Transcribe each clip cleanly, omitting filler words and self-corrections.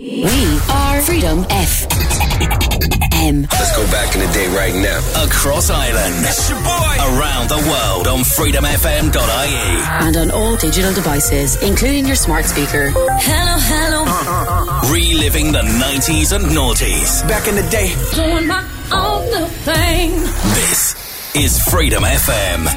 We are Freedom FM. Let's go back in the day right now. Across Ireland. It's your boy. Around the world on freedomfm.ie. And on all digital devices, including your smart speaker. Hello, hello. Reliving the 90s and noughties. Back in the day. Doing my own little thing. This is Freedom FM.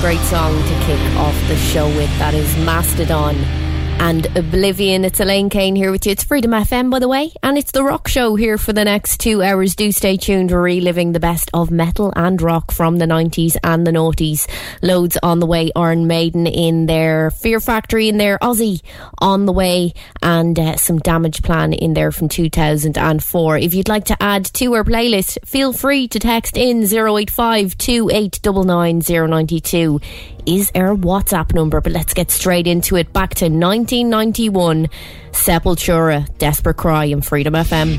great song to kick off the show with. That is Mastodon and Oblivion. It's Elaine Kane here with you. It's Freedom FM, by the way, and it's The Rock Show here for the next 2 hours. Do stay tuned. We're reliving the best of metal and rock from the 90s and the noughties. Loads on the way. Iron Maiden in there, Fear Factory in there, Ozzy on the way, and some Damage Plan in there from 2004. If you'd like to add to our playlist, feel free to text in 085 2899092 is our WhatsApp number. But let's get straight into it. Back to 1991, Sepultura, Desperate Cry, and Freedom FM.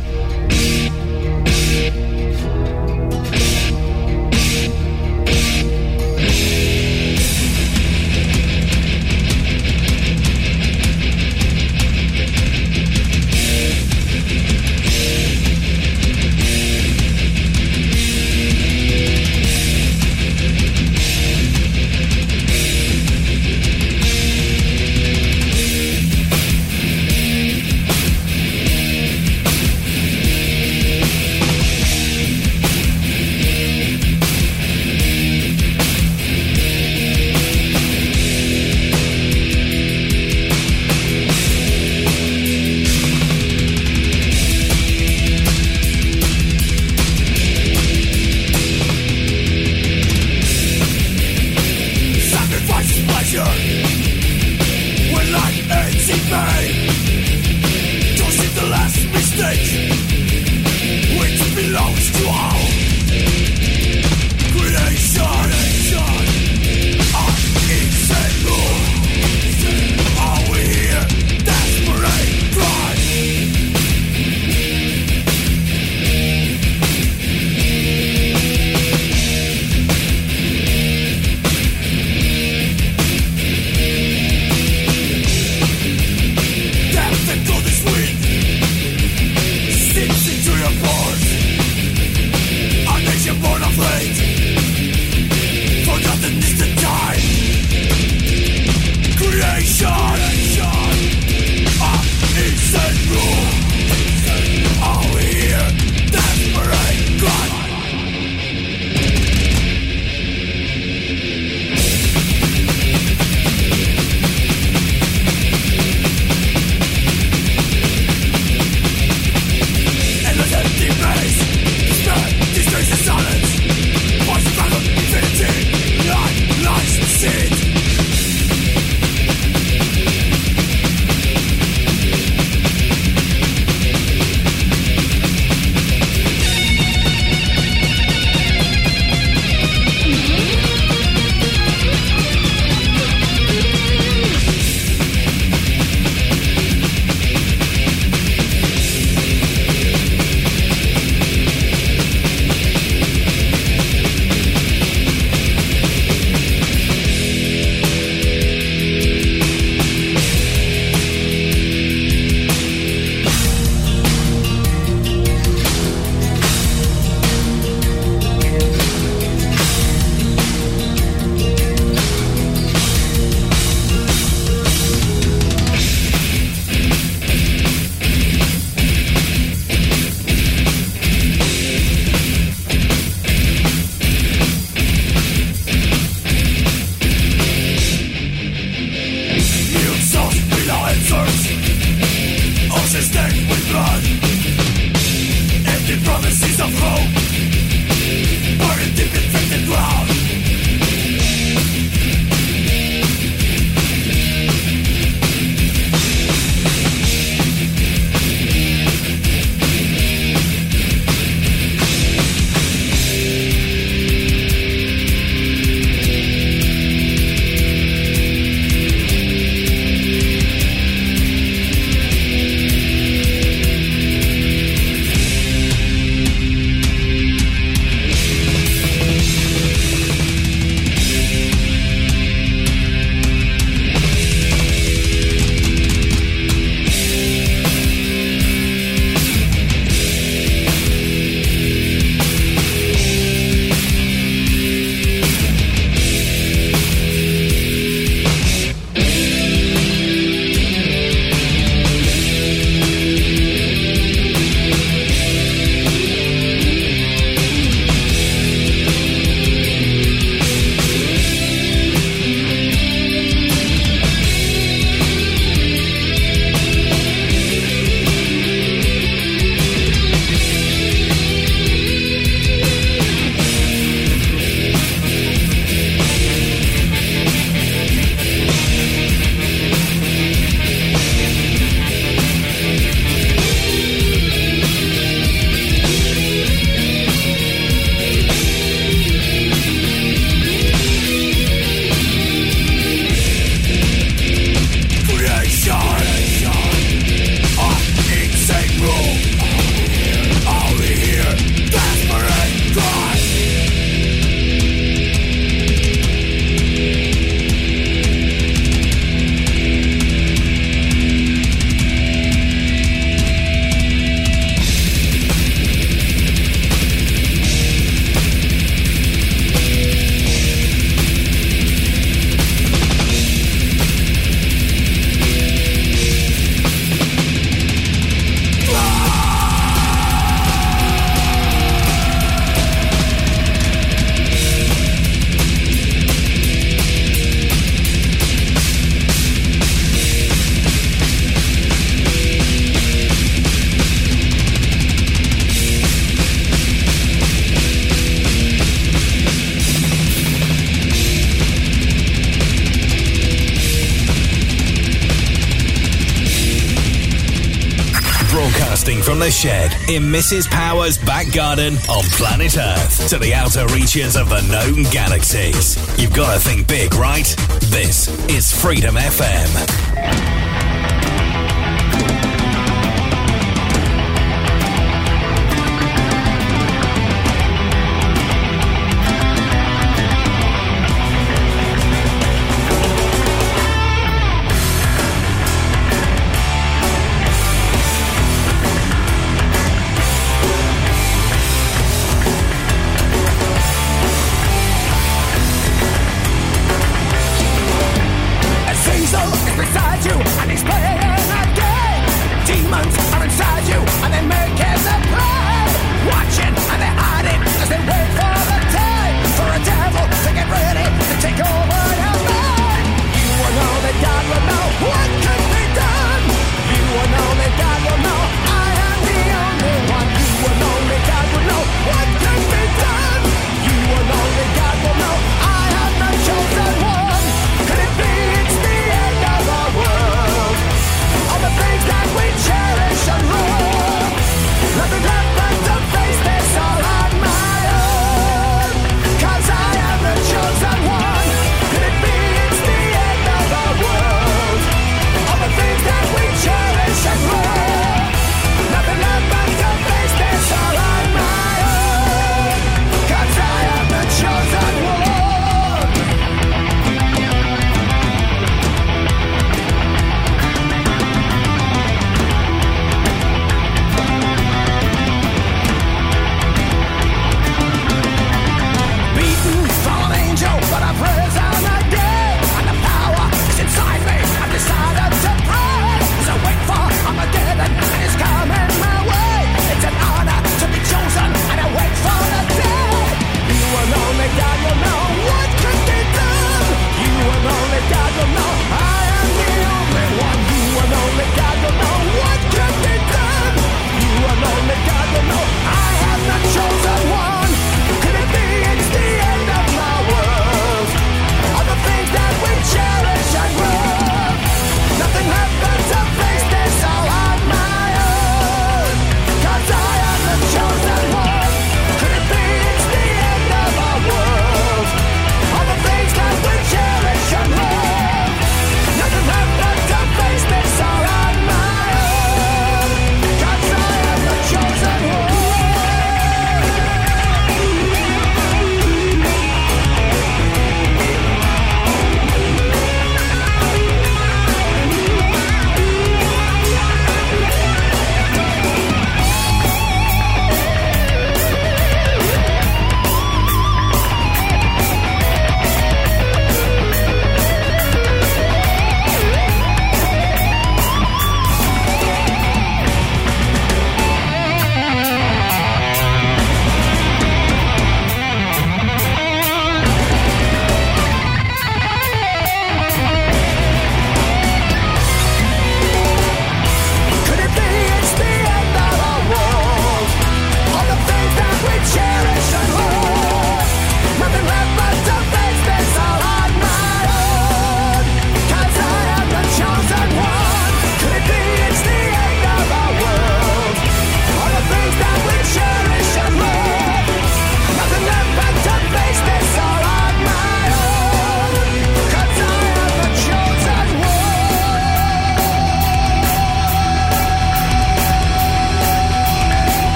broadcasting from the shed in Mrs. Power's back garden on planet Earth to the outer reaches of the known galaxies. You've got to think big, right? This is Freedom FM.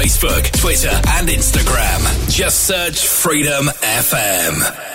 Facebook, Twitter, and Instagram. Just search Freedom FM.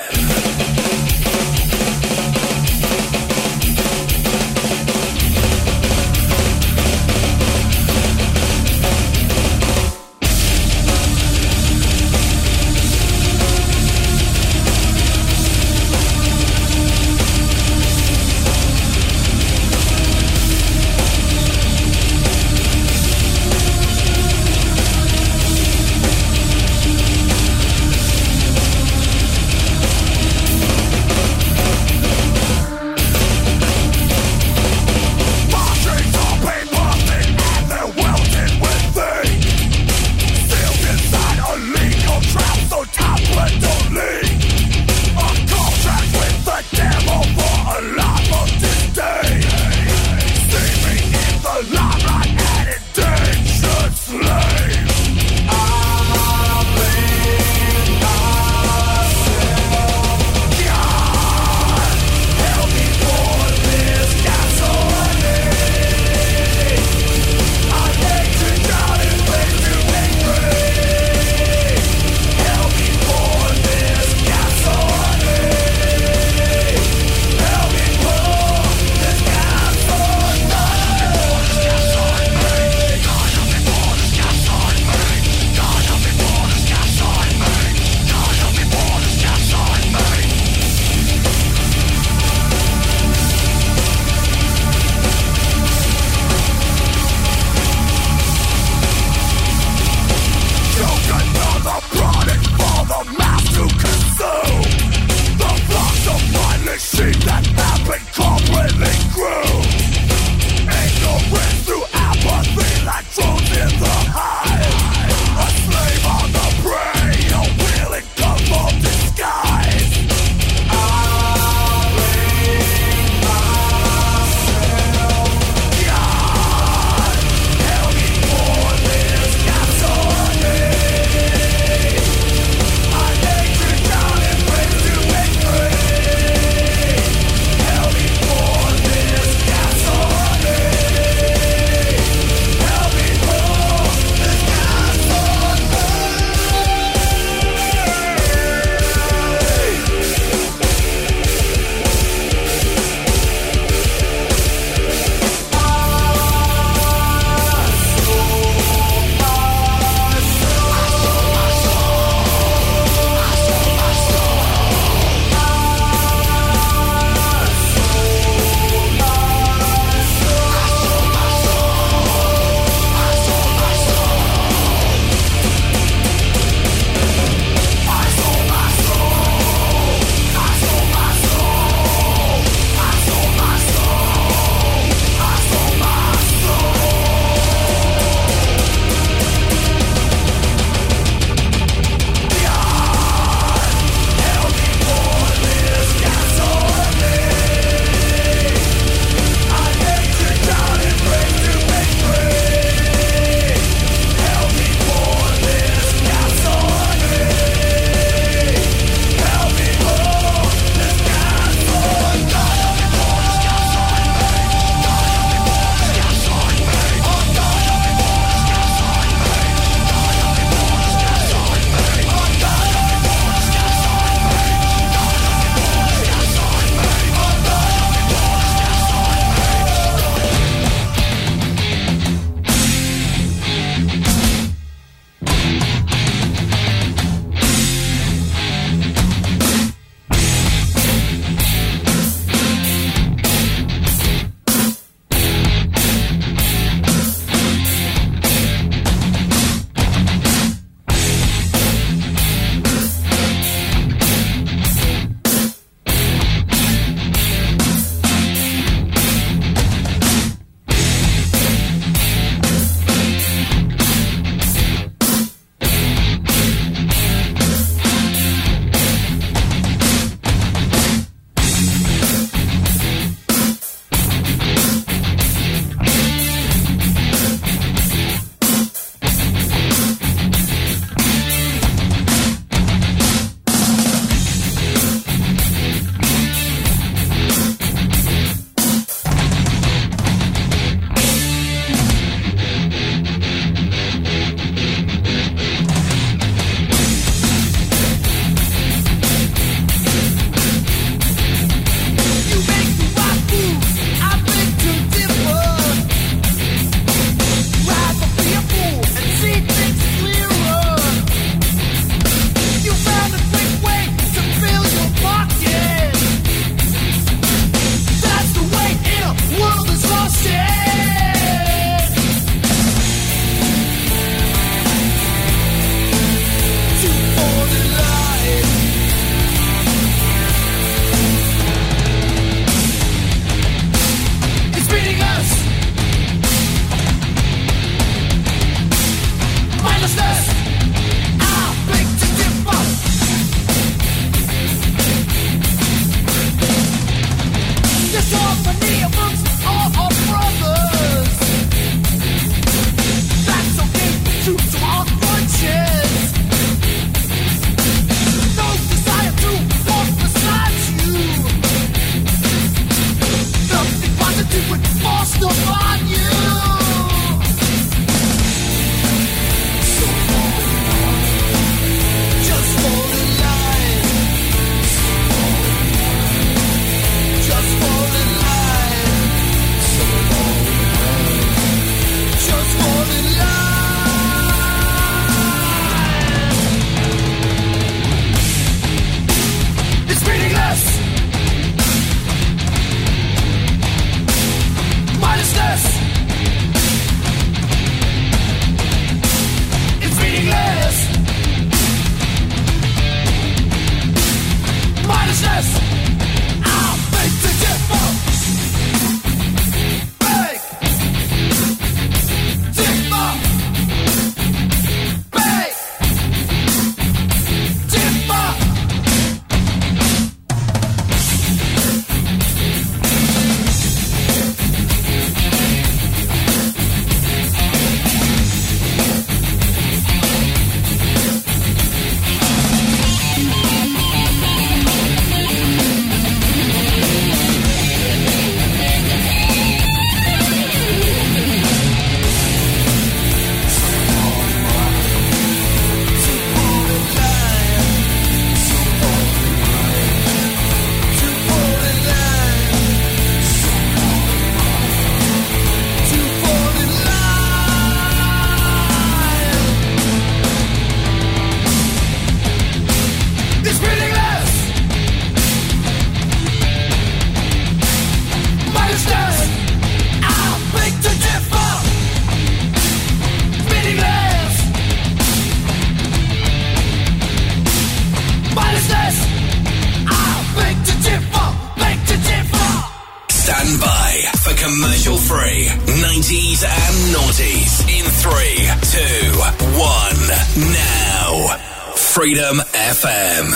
Freedom FM.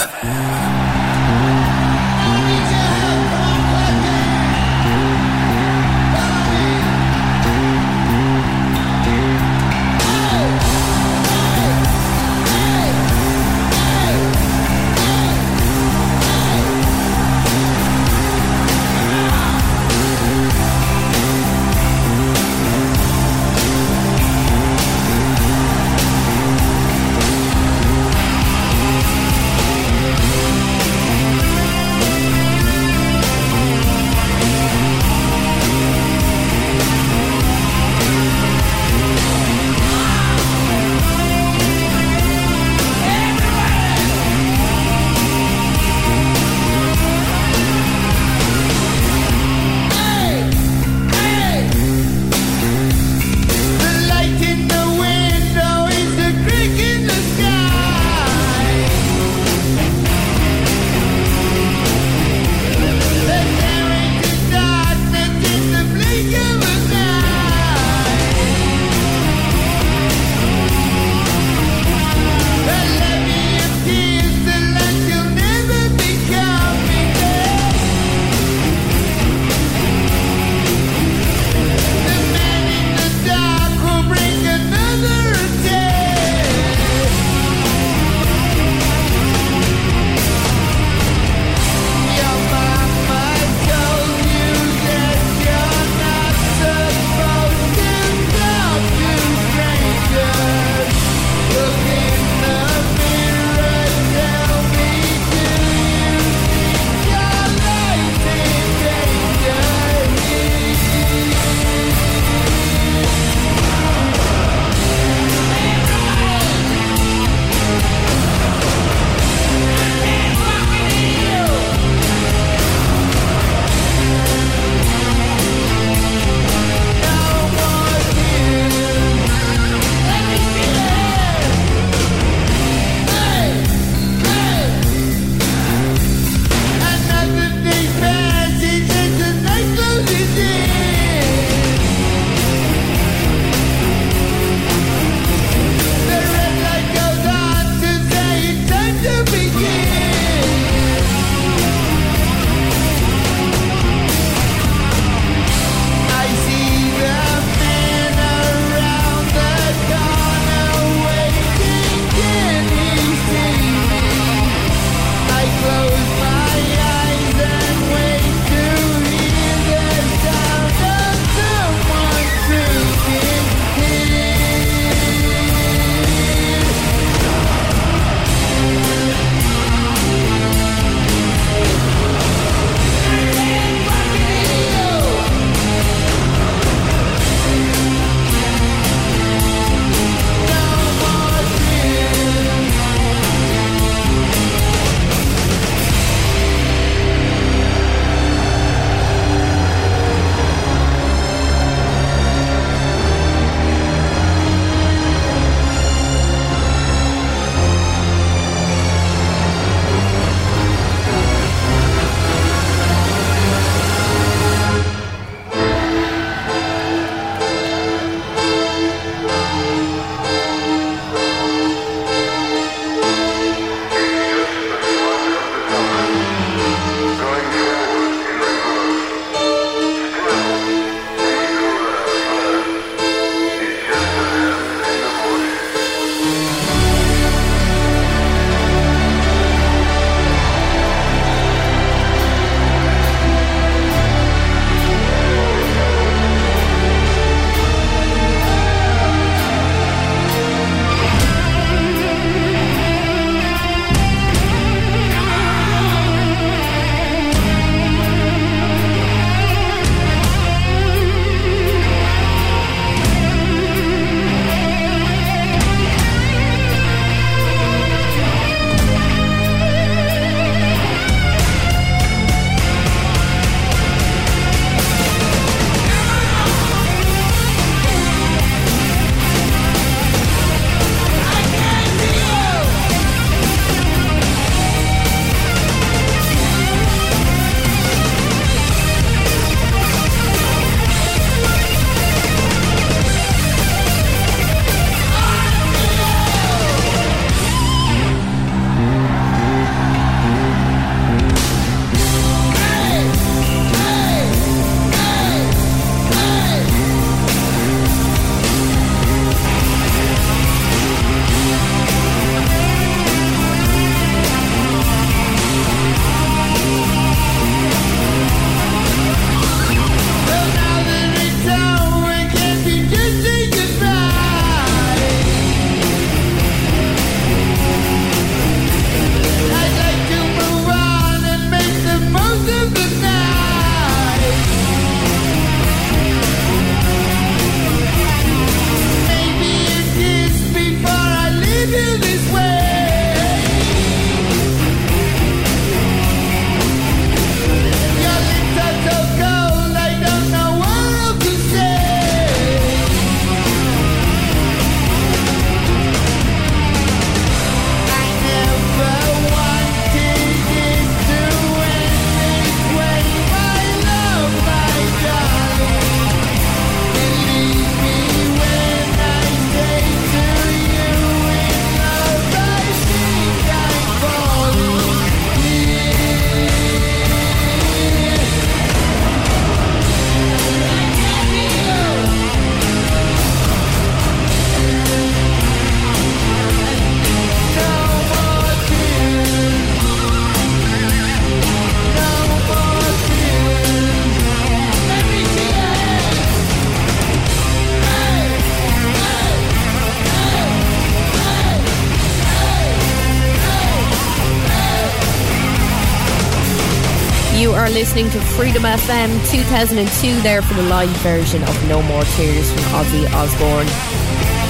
are listening to Freedom FM 2002 there for the live version of No More Tears from Ozzy Osbourne.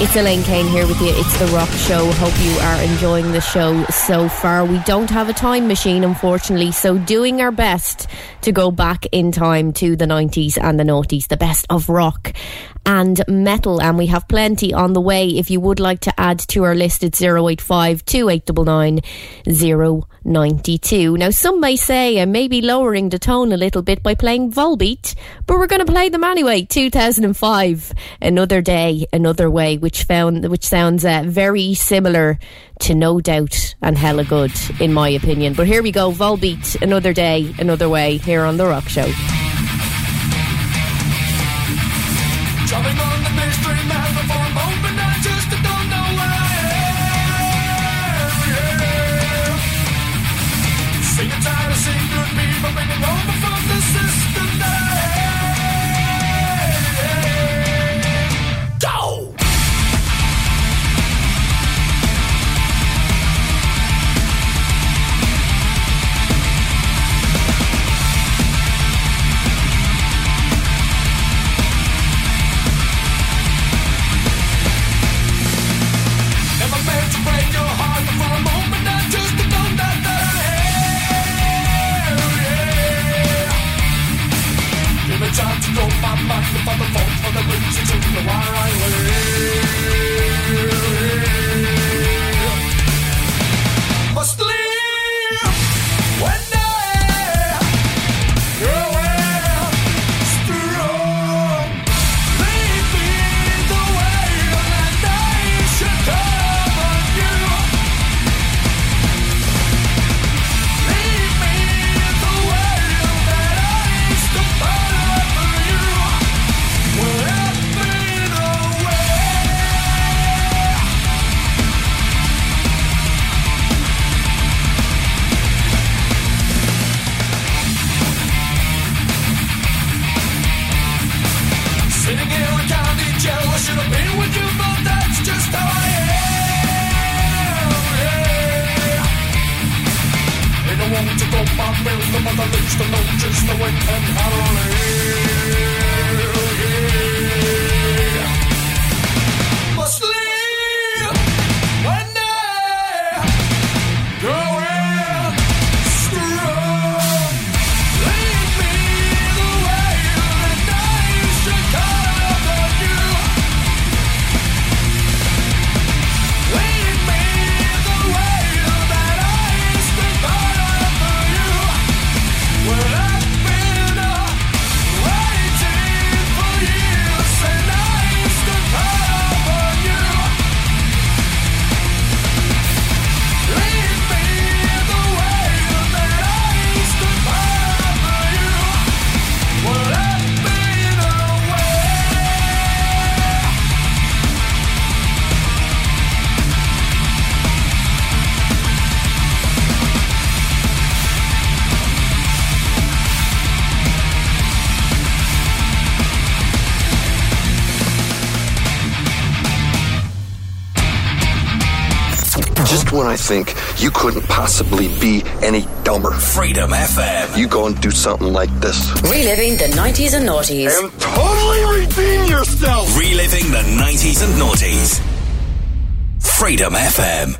It's Elaine Kane here with you. It's The Rock Show. Hope you are enjoying the show so far. We don't have a time machine, unfortunately, so doing our best to go back in time to the 90s and the noughties, the best of rock and metal, and we have plenty on the way. If you would like to add to our list, it's 085 2899 092. Now some may say I may be lowering the tone a little bit by playing Volbeat, but we're going to play them anyway. 2005, Another Day, Another Way, which sounds very similar to No Doubt and hella good in my opinion. But here we go, Volbeat, Another Day, Another Way, here on The Rock Show. Jumping on the mainstream as the form opened, I just don't know where I am, yeah. Singing tired of secret people, making over from the system there. Go! Time to go my mind for the fault, for the roots to the wire I live. Must live when I grow up strong. Lead me the way and I should come on you. Lead me the way that I should come. Sitting here in county jail, I should have been with you, but that's just how I am, yeah. And I want to go my bills, the mother leaves to know just the way and how I live, yeah. Must live when I grow up strong. Lead me the way that I should come. Just when I think you couldn't possibly be any dumber. Freedom FM. You go and do something like this. Reliving the 90s and noughties. And totally redeem yourself. Reliving the 90s and noughties. Freedom FM.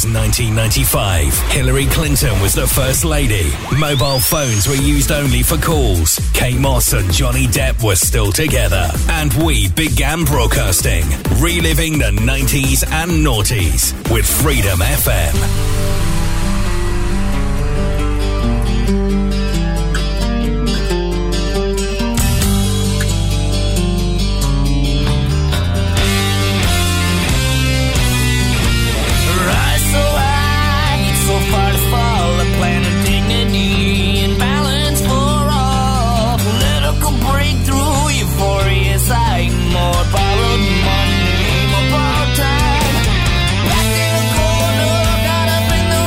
1995. Hillary Clinton was the first lady. Mobile phones were used only for calls. Kate Moss and Johnny Depp were still together. And we began broadcasting, reliving the 90s and noughties with Freedom FM. More borrowed money, more borrowed time. Back in the corner, got up in the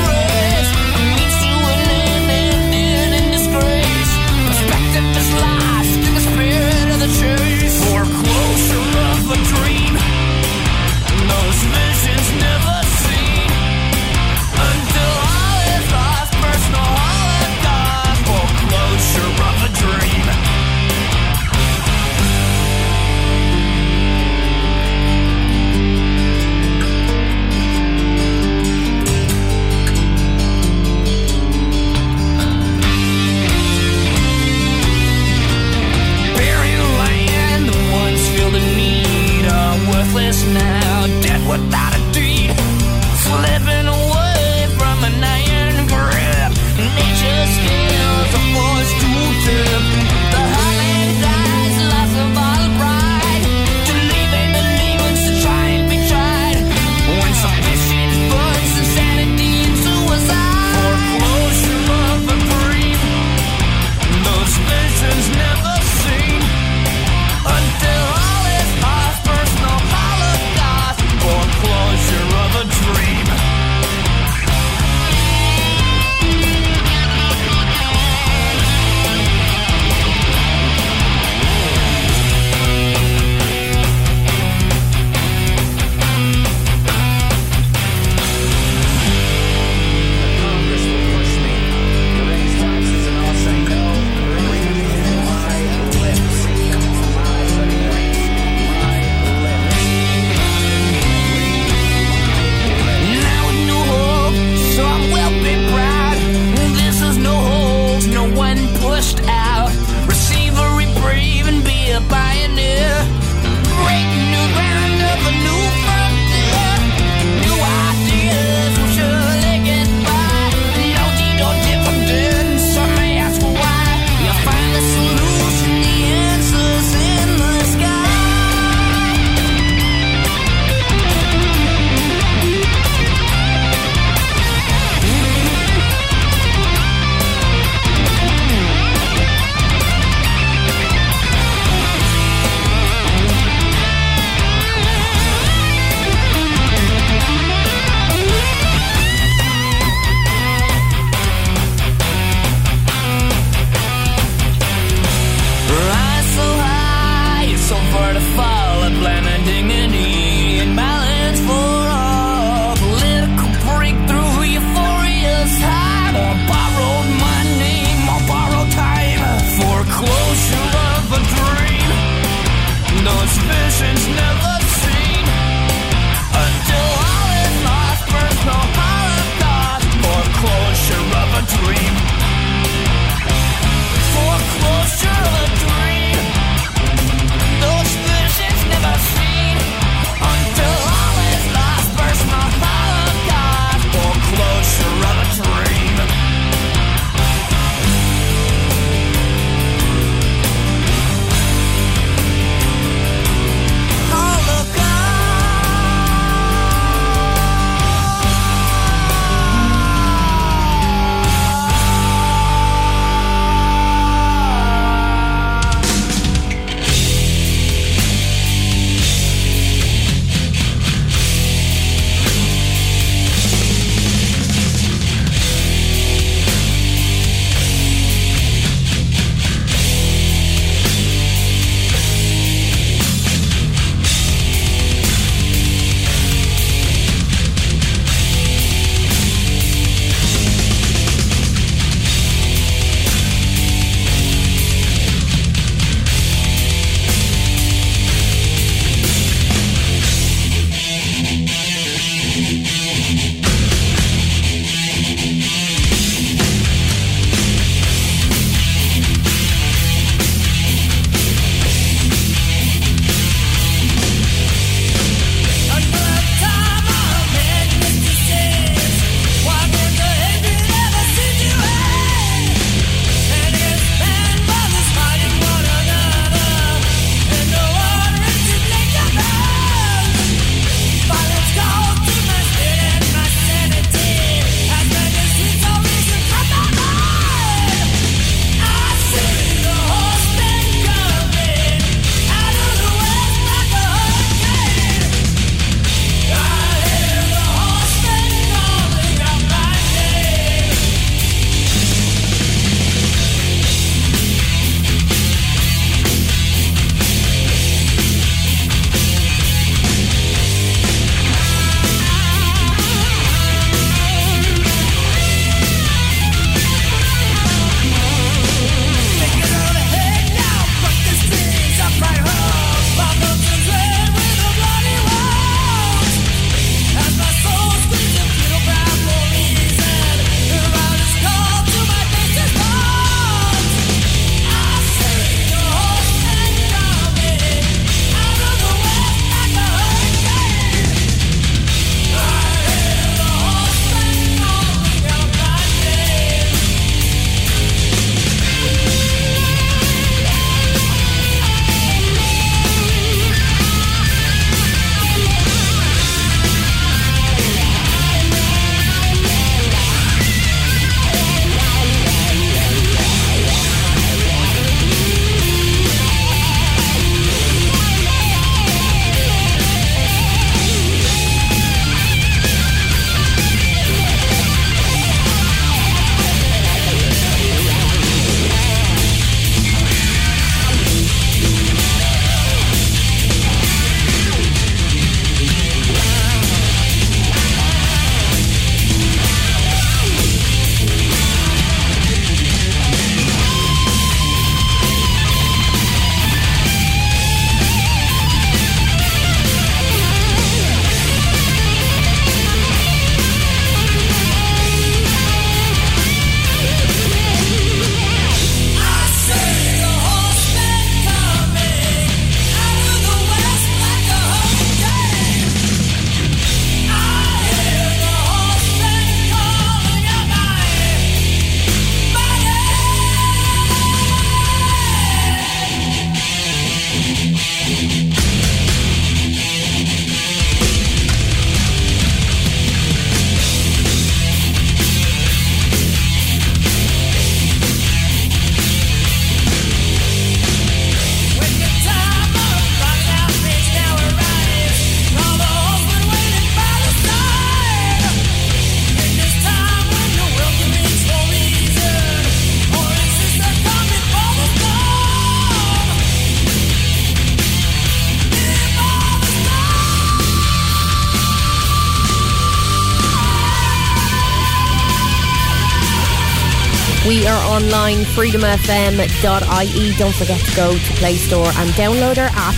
We are online, freedomfm.ie. Don't forget to go to Play Store and download our app.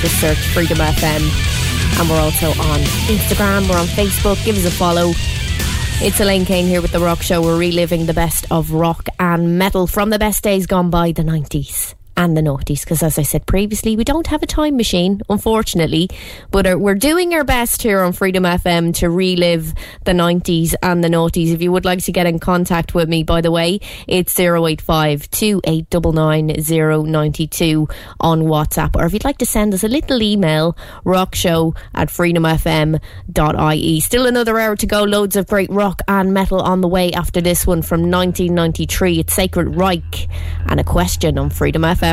Just search Freedom FM. And we're also on Instagram, we're on Facebook. Give us a follow. It's Elaine Kane here with The Rock Show. We're reliving the best of rock and metal from the best days gone by, the 90s and the noughties. Because as I said previously, we don't have a time machine, unfortunately. But we're doing our best here on Freedom FM to relive the 90s and the noughties. If you would like to get in contact with me, by the way, it's 085-2899-092 on WhatsApp. Or if you'd like to send us a little email, rockshow@freedomfm.ie. Still another hour to go. Loads of great rock and metal on the way after this one from 1993. It's Sacred Reich and A Question on Freedom FM.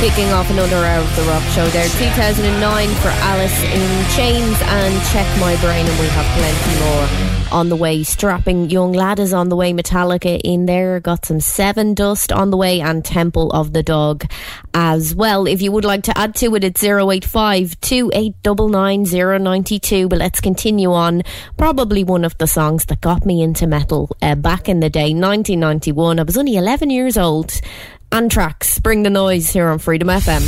Kicking off another hour of The Rock Show there. 2009 for Alice in Chains and Check My Brain, and we have plenty more on the way. Strapping Young Lad is on the way, Metallica in there, got some Seven Dust on the way, and Temple of the Dog as well. If you would like to add to it, it's 085-2899092. But let's continue on. Probably one of the songs that got me into metal back in the day, 1991. I was only 11 years old. Anthrax, Bring the Noise, here on Freedom FM.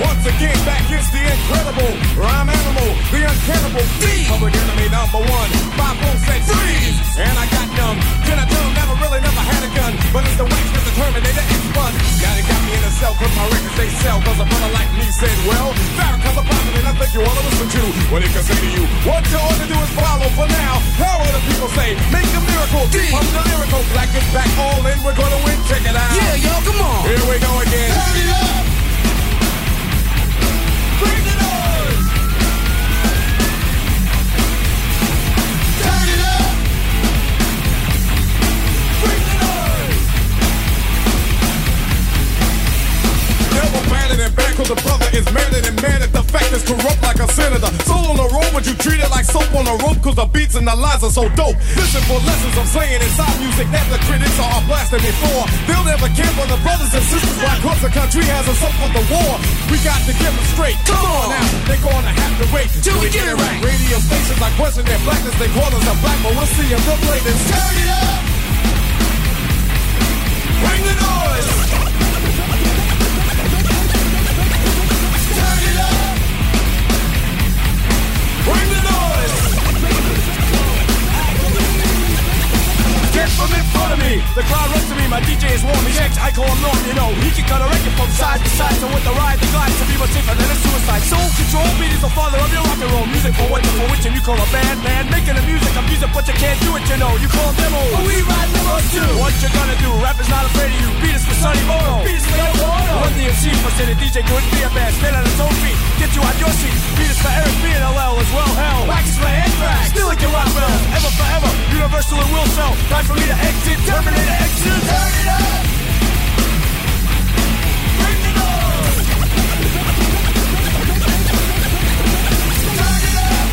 Once again, back is the incredible rhyme animal, the uncannibal D. Public Enemy #1, 5, 4, 6, freeze. And I got numb, then I dumb, never really, never had a gun. But it's the wax that the Terminator X1. Now they got me in a cell, cause my records they sell. Cause a brother like me said, well, Farrakhan's a problem, and I think you wanna listen to what it can say to you. What you ought to do is follow for now. How other people say, make a miracle, D. Pump the lyrical, black is back, all in, we're gonna win, check it out. Yeah, y'all, come on. Here we go again. Hurry up. Bring the noise! Turn it up! Bring the noise! Never batted and back, cause the brother is madder than mad at the fact it's corrupt like a senator. Soul on the road, but you treat it like soap on a rope, cause the beats and the lines are so dope. Listen for lessons I'm saying inside music that the critics are blasting before. They'll never care for the brothers and sisters, why cause the country has us up for the war. We got to get them straight. Come on now, they're gonna have to wait till we get it right. Radio stations like question their blackness, they call us a black, but we'll see if they'll play this. Turn it up! Bring the noise! Turn it up! Bring the noise! Get from in front of me! The crowd runs to me, my DJ is warm, he acts, I call him Norm, you know, he can cut a record from side to side, so with the ride, the glide, to be much safer than a suicide. Soul control beat is the father of your rock and roll music, for what for which and you call a band, man, making the music, I'm music, but you can't do it, you know, you call demo, but we ride demos too. What you gonna do, rap is not afraid of you, beat us for Sonny Bono, beat us for El Bono, run the MC for City DJ, couldn't be a band, stand on his own feet, get you out your seat, beat us for Eric B and LL as well, hell, wax is for Anthrax, still like your rock bell, ever forever, universal and will sell, time for me to exit, Terminator exit, turn it up! Bring the noise! Turn it up!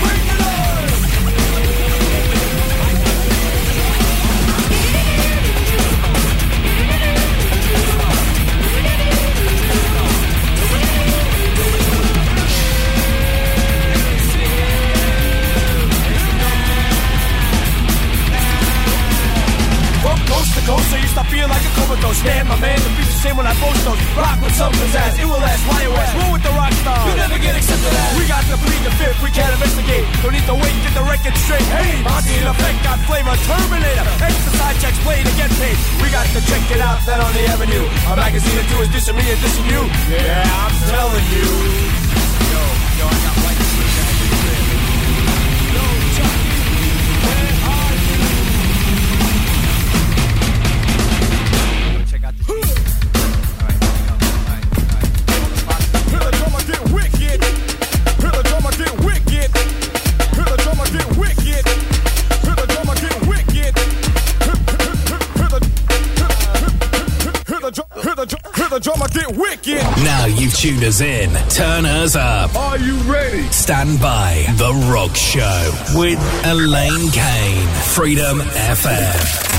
Bring the noise! From coast to coast, I used to feel like a comatose. Man, my man, the beat's the same when I post those. Rock with something's ass, it will last, why you ass? Roll with the rock star, you never get accepted as. We got to plead the fifth, we can't investigate. Don't need to wait, get the record straight. Hey, Monty in effect, got flavor, Terminator. Exercise checks, play to get paid. We got to check it out, that on the avenue. A magazine or two is dissing me and dissing you. Yeah, I'm telling you. Yo, I got white. Now you've tuned us in. Turn us up. Are you ready? Stand by. The Rock Show with Elaine Kane. Freedom FM.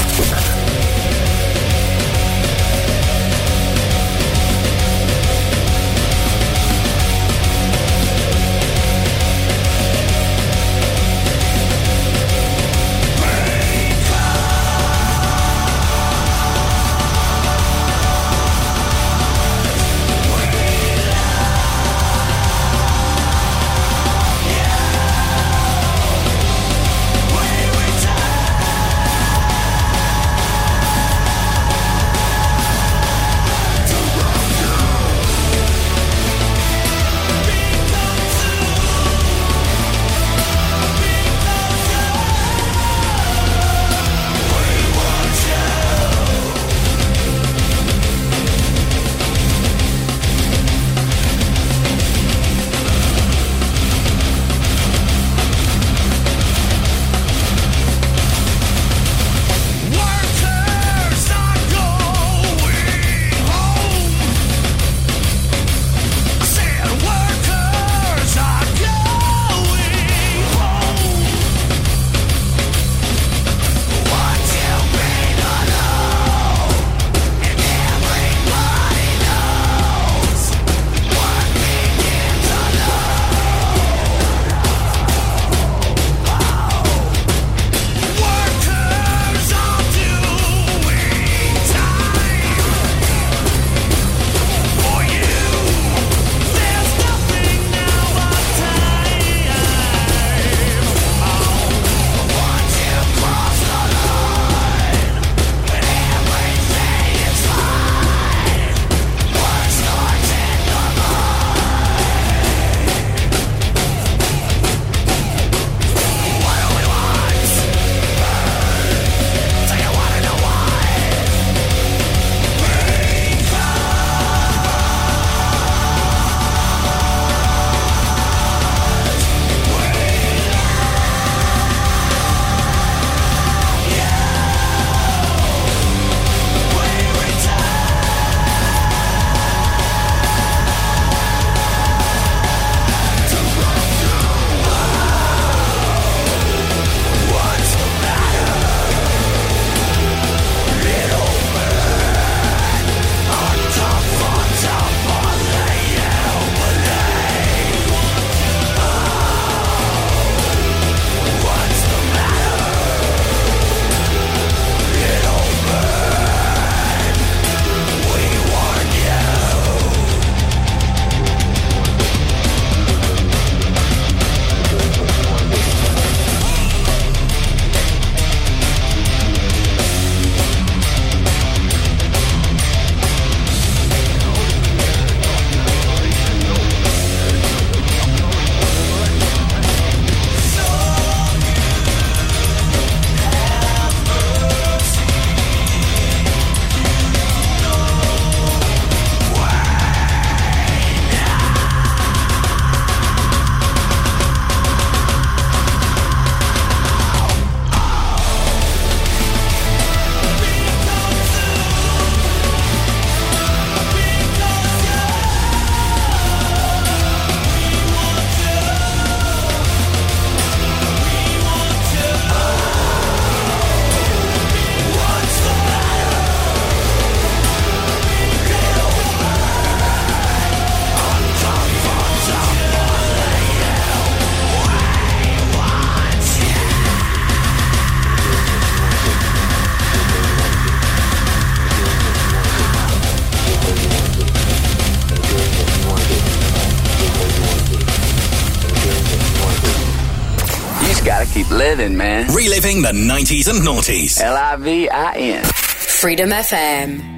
Gotta keep living, man. Reliving the 90s and noughties. L-I-V-I-N. Freedom FM.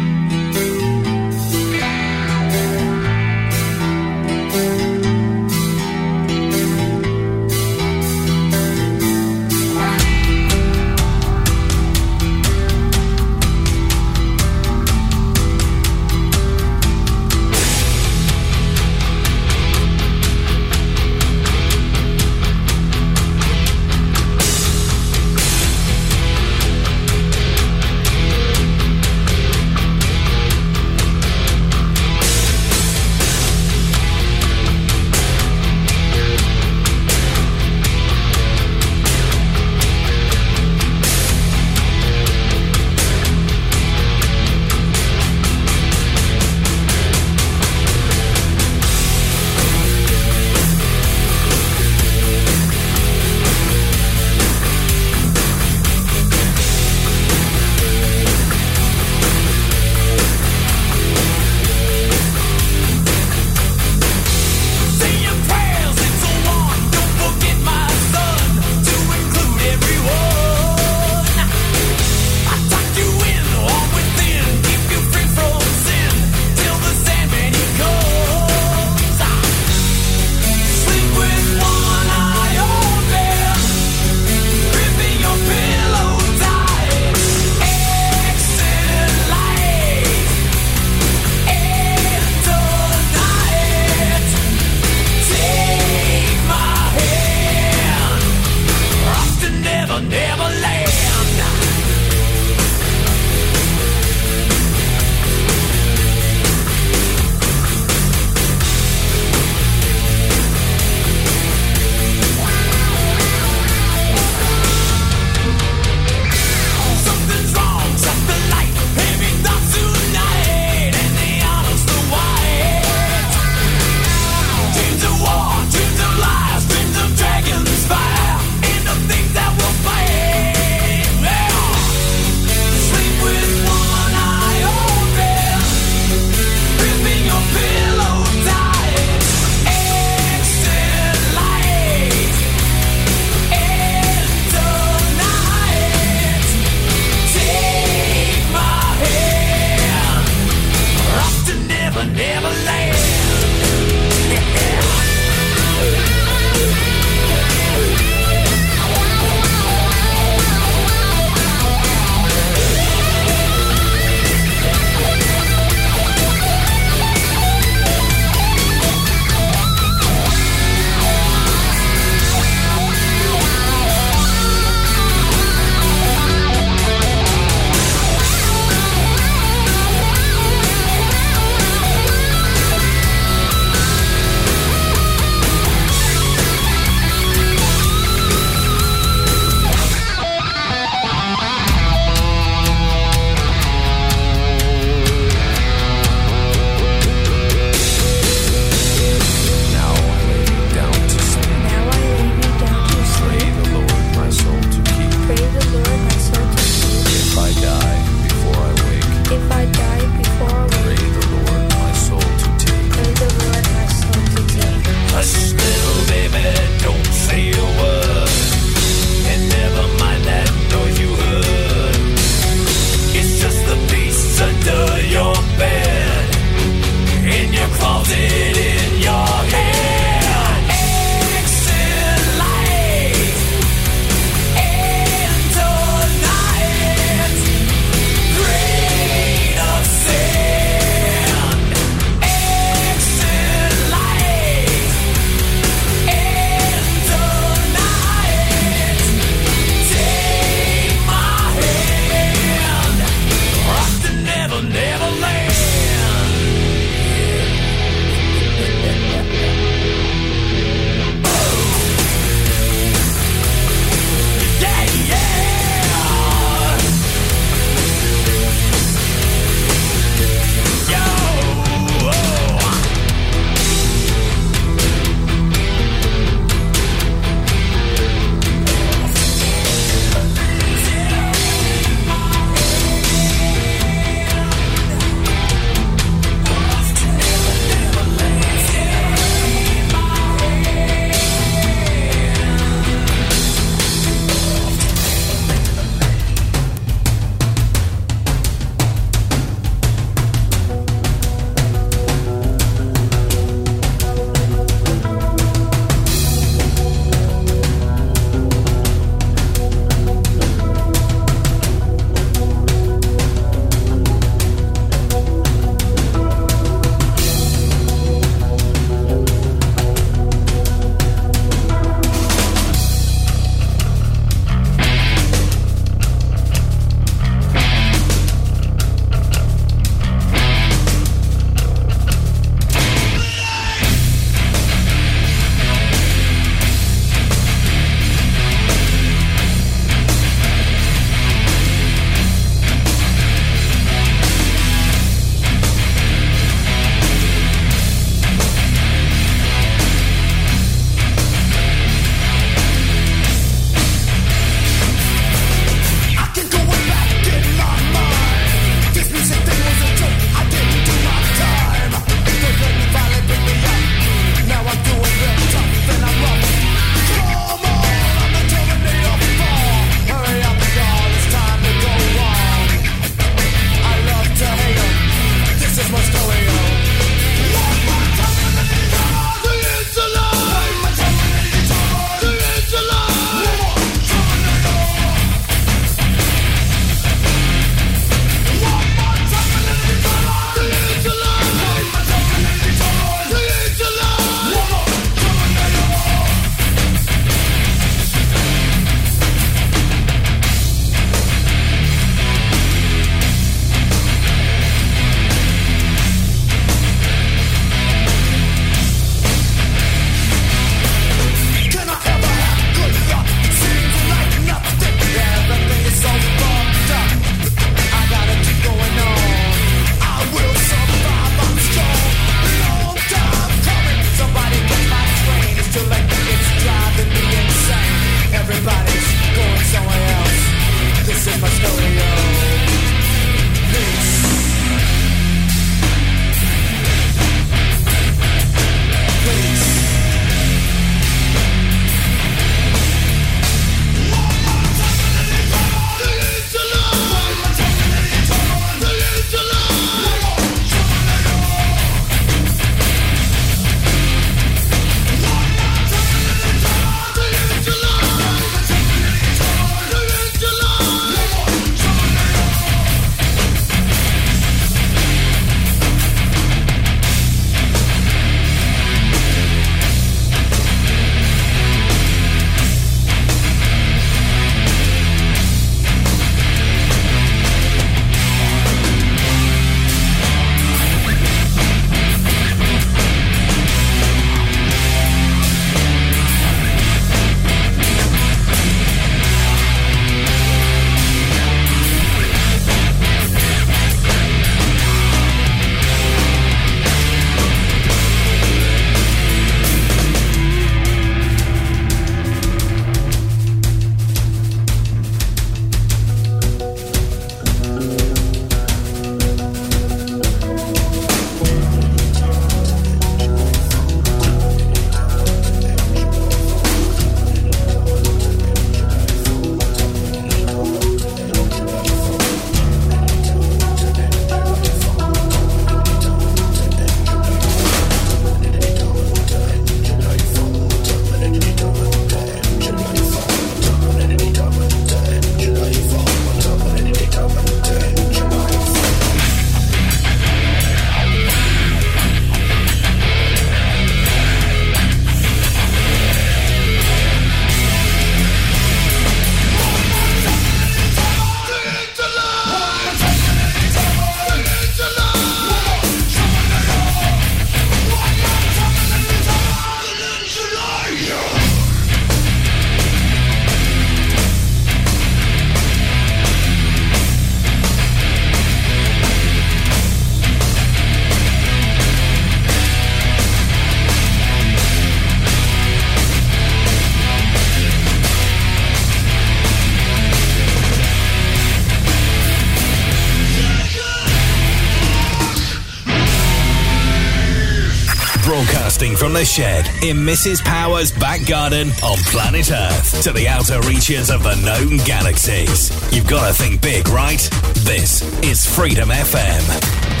broadcasting from the shed in Mrs. Power's back garden on planet Earth to the outer reaches of the known galaxies. You've got to think big, right? This is Freedom FM.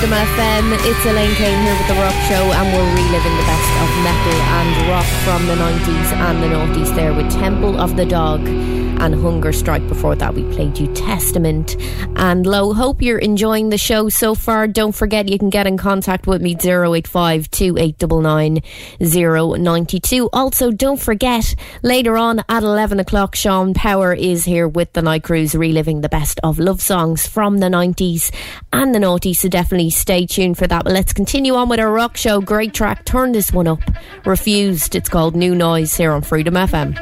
Freedom FM. It's Elaine Kane here with The Rock Show, and we're reliving the best of metal and rock from the 90s and the noughties there with Temple of the Dog and Hunger Strike. Before that, we played you Testament and Low. Hope you're enjoying the show so far. Don't forget, you can get in contact with me, 085-2899-092. Also, don't forget, later on at 11 o'clock, Sean Power is here with the Night Cruise, reliving the best of love songs from the 90s and the noughties, so definitely stay tuned for that. But let's continue on with our rock show. Great track, turn this one up. Refused, it's called New Noise here on Freedom FM.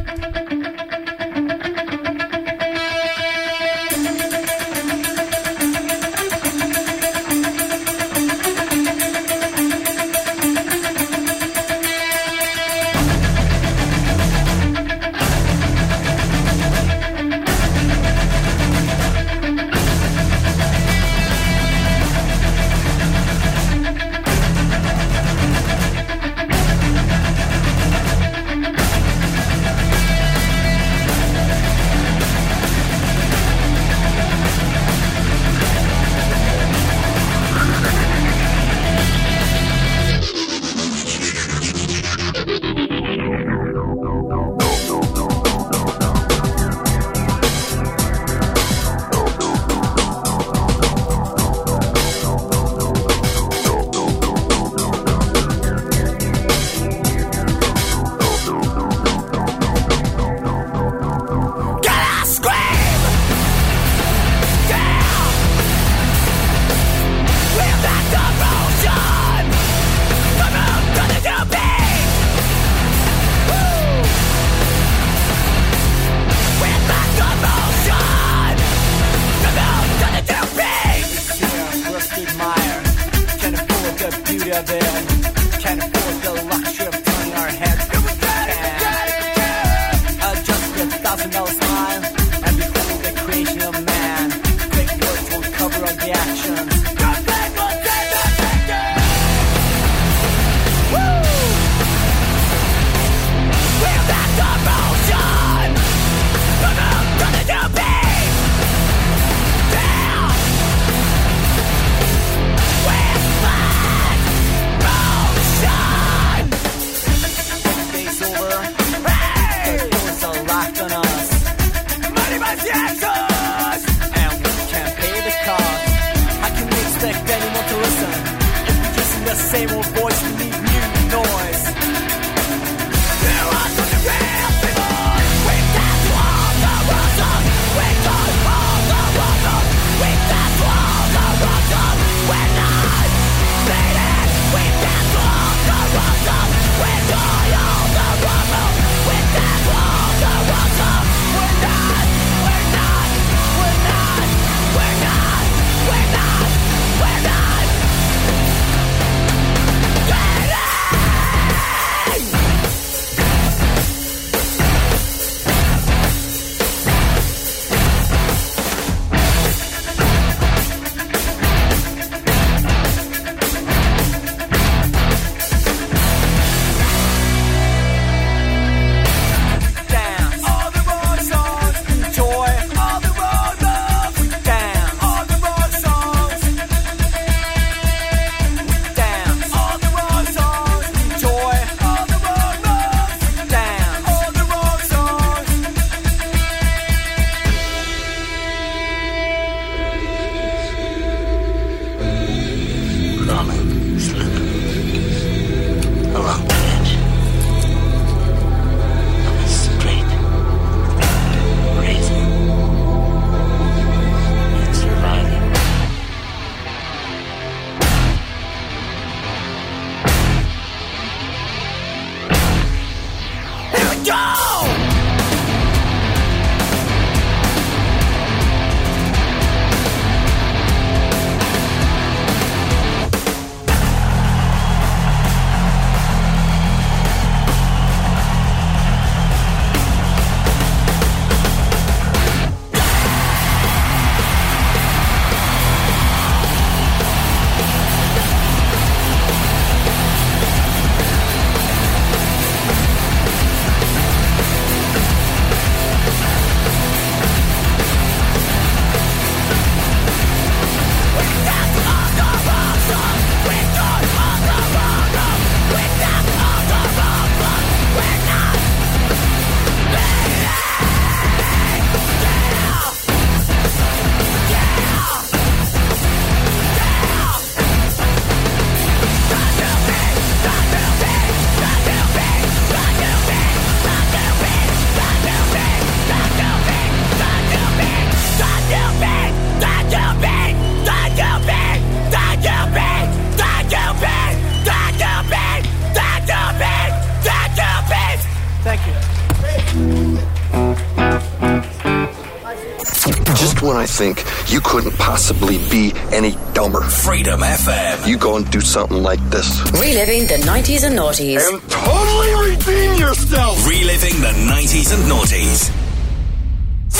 when I think you couldn't possibly be any dumber. Freedom FM. You go and do something like this. Reliving the 90s and noughties. And totally redeem yourself. Reliving the 90s and noughties.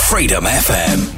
Freedom FM.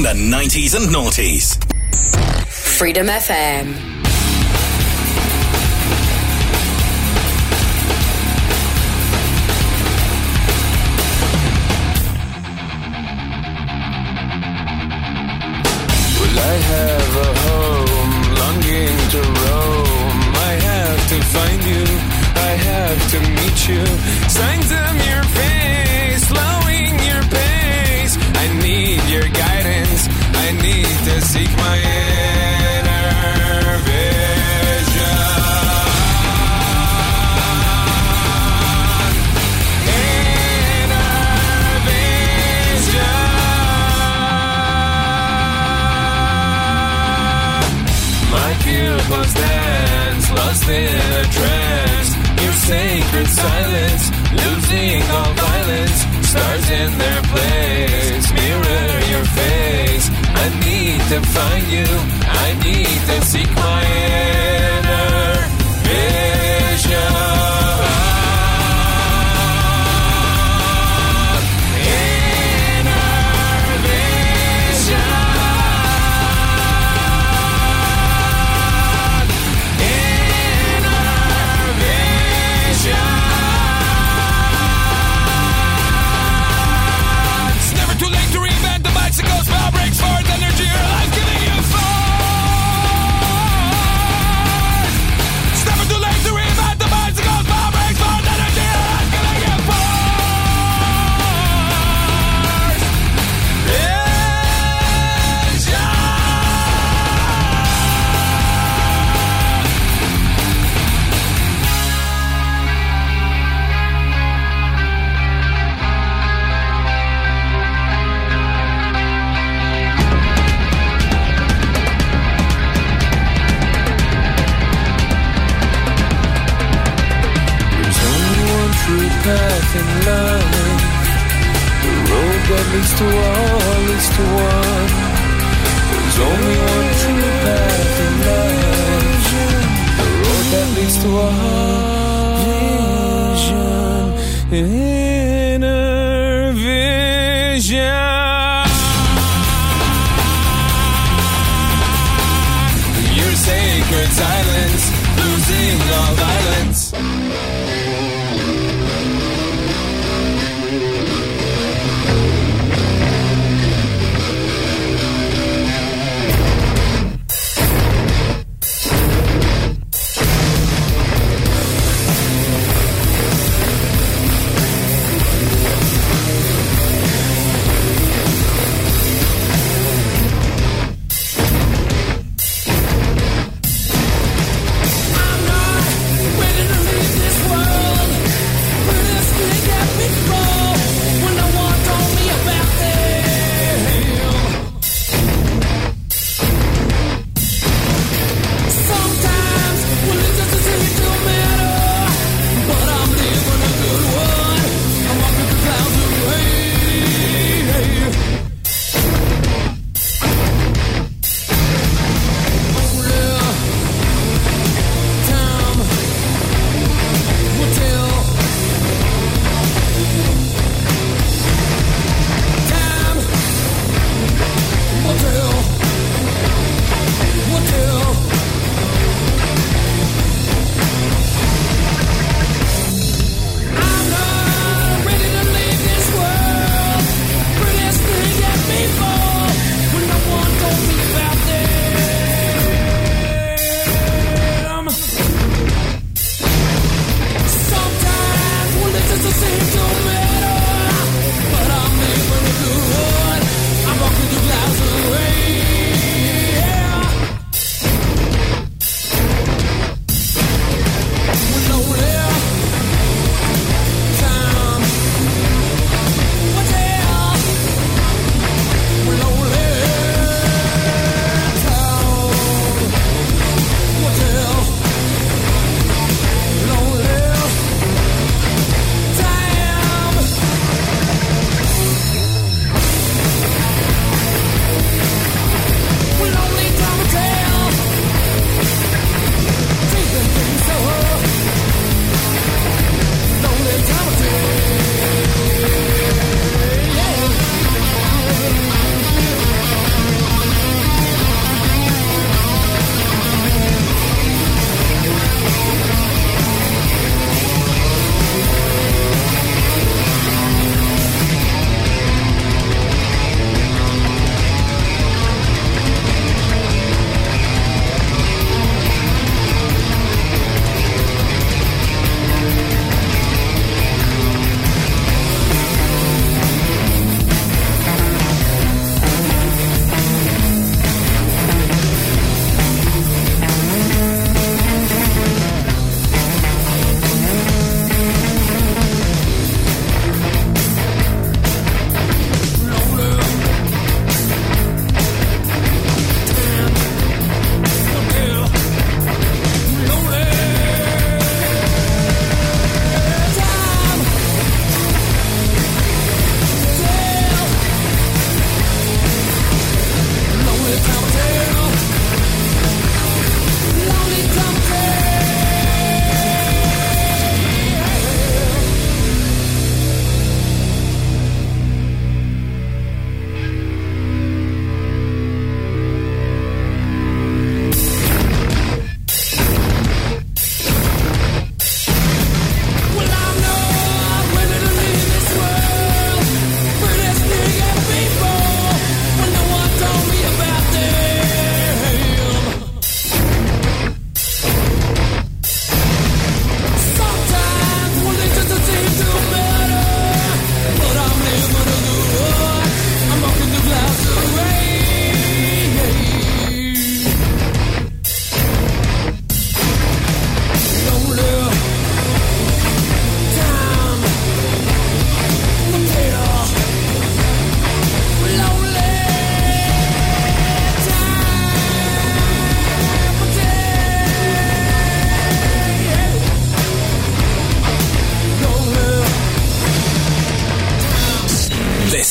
The 90s and noughties. Freedom FM. Inner vision.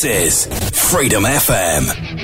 is Freedom FM.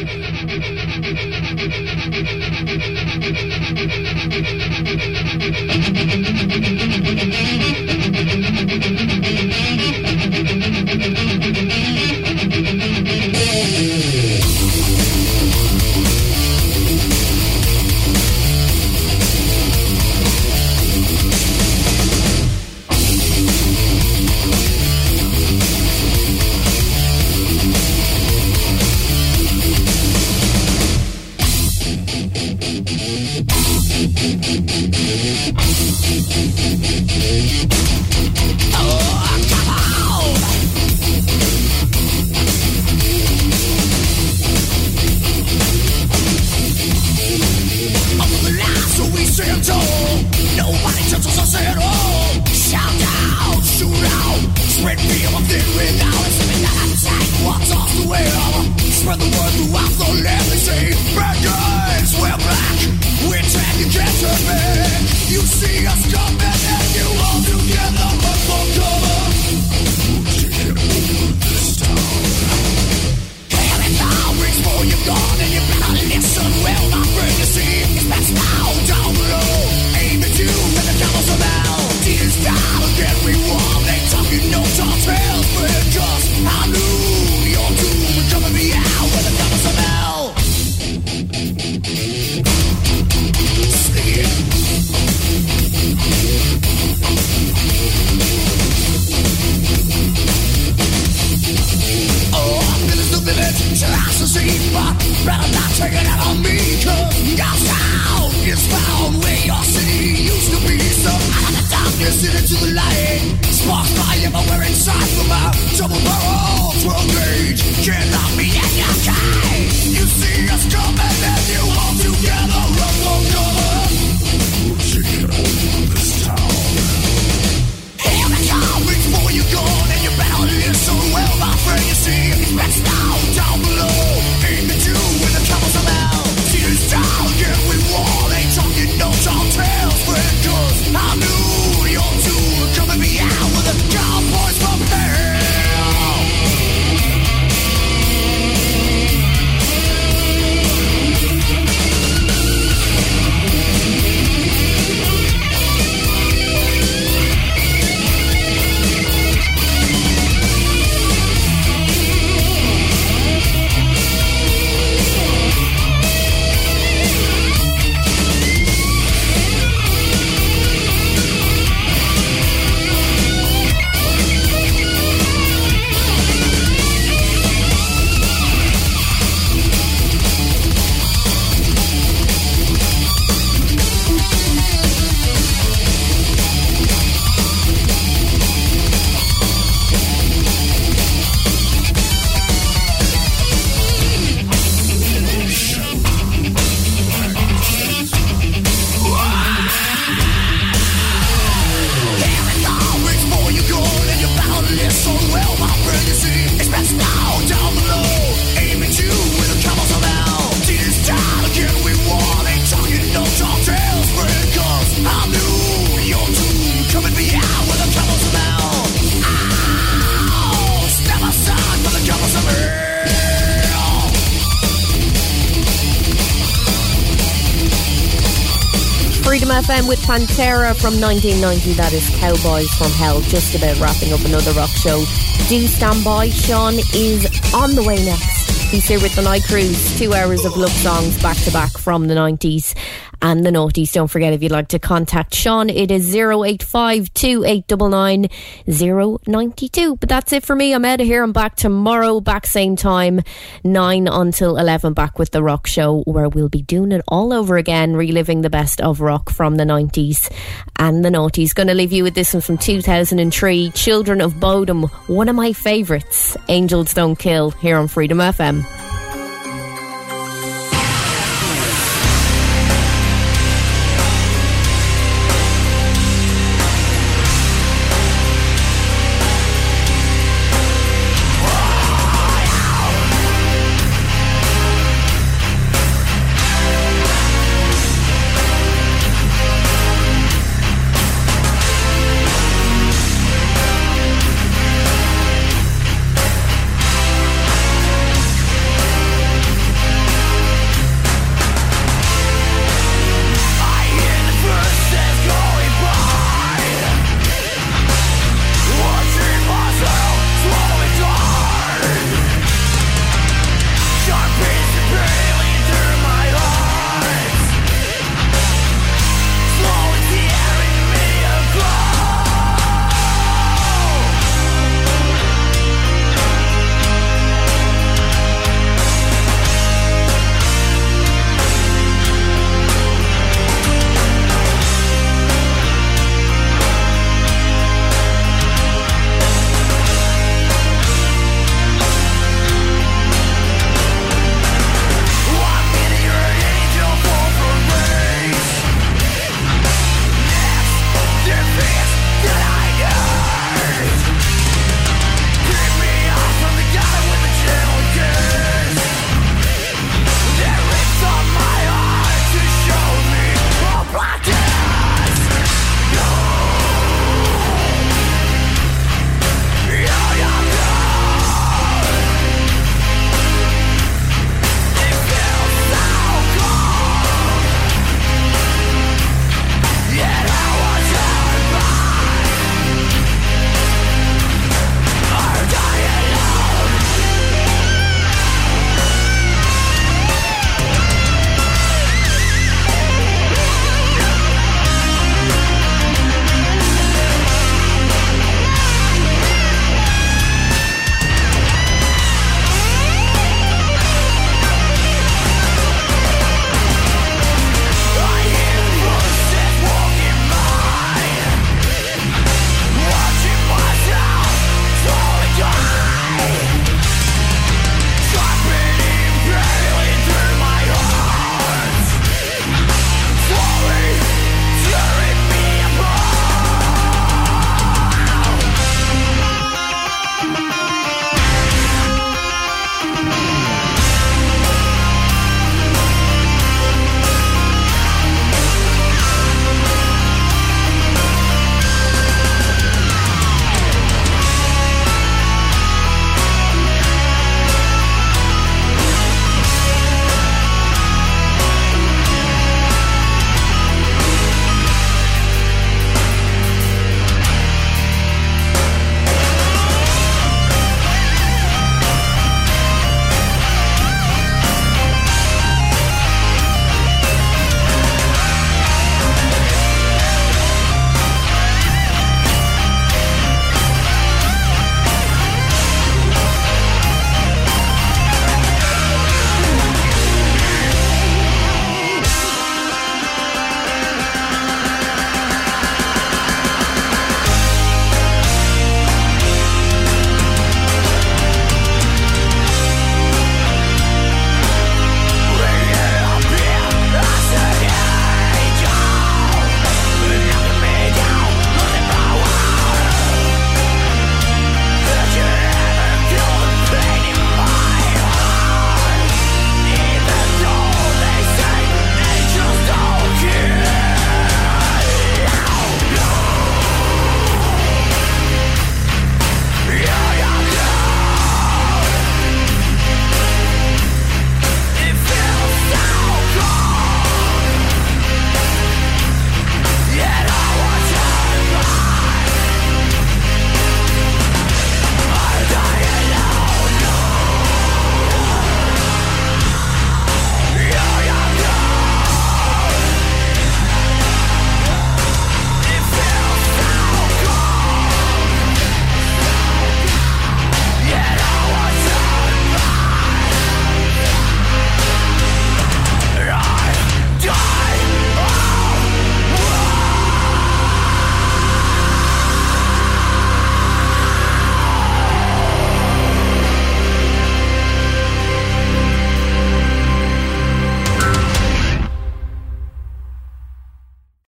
With Pantera from 1990, that is Cowboys from Hell, just about wrapping up another rock show. Do stand by, Sean is on the way next. He's here with the Night Cruise, 2 hours of love songs back to back from the 90s and the noughties. Don't forget, if you'd like to contact Sean, it is 085 2899 092. But that's it for me. I'm out of here. I'm back tomorrow, back same time, 9 until 11, back with The Rock Show, where we'll be doing it all over again, reliving the best of rock from the 90s and the noughties. Going to leave you with this one from 2003, Children of Bodom, one of my favourites, Angels Don't Kill, here on Freedom FM.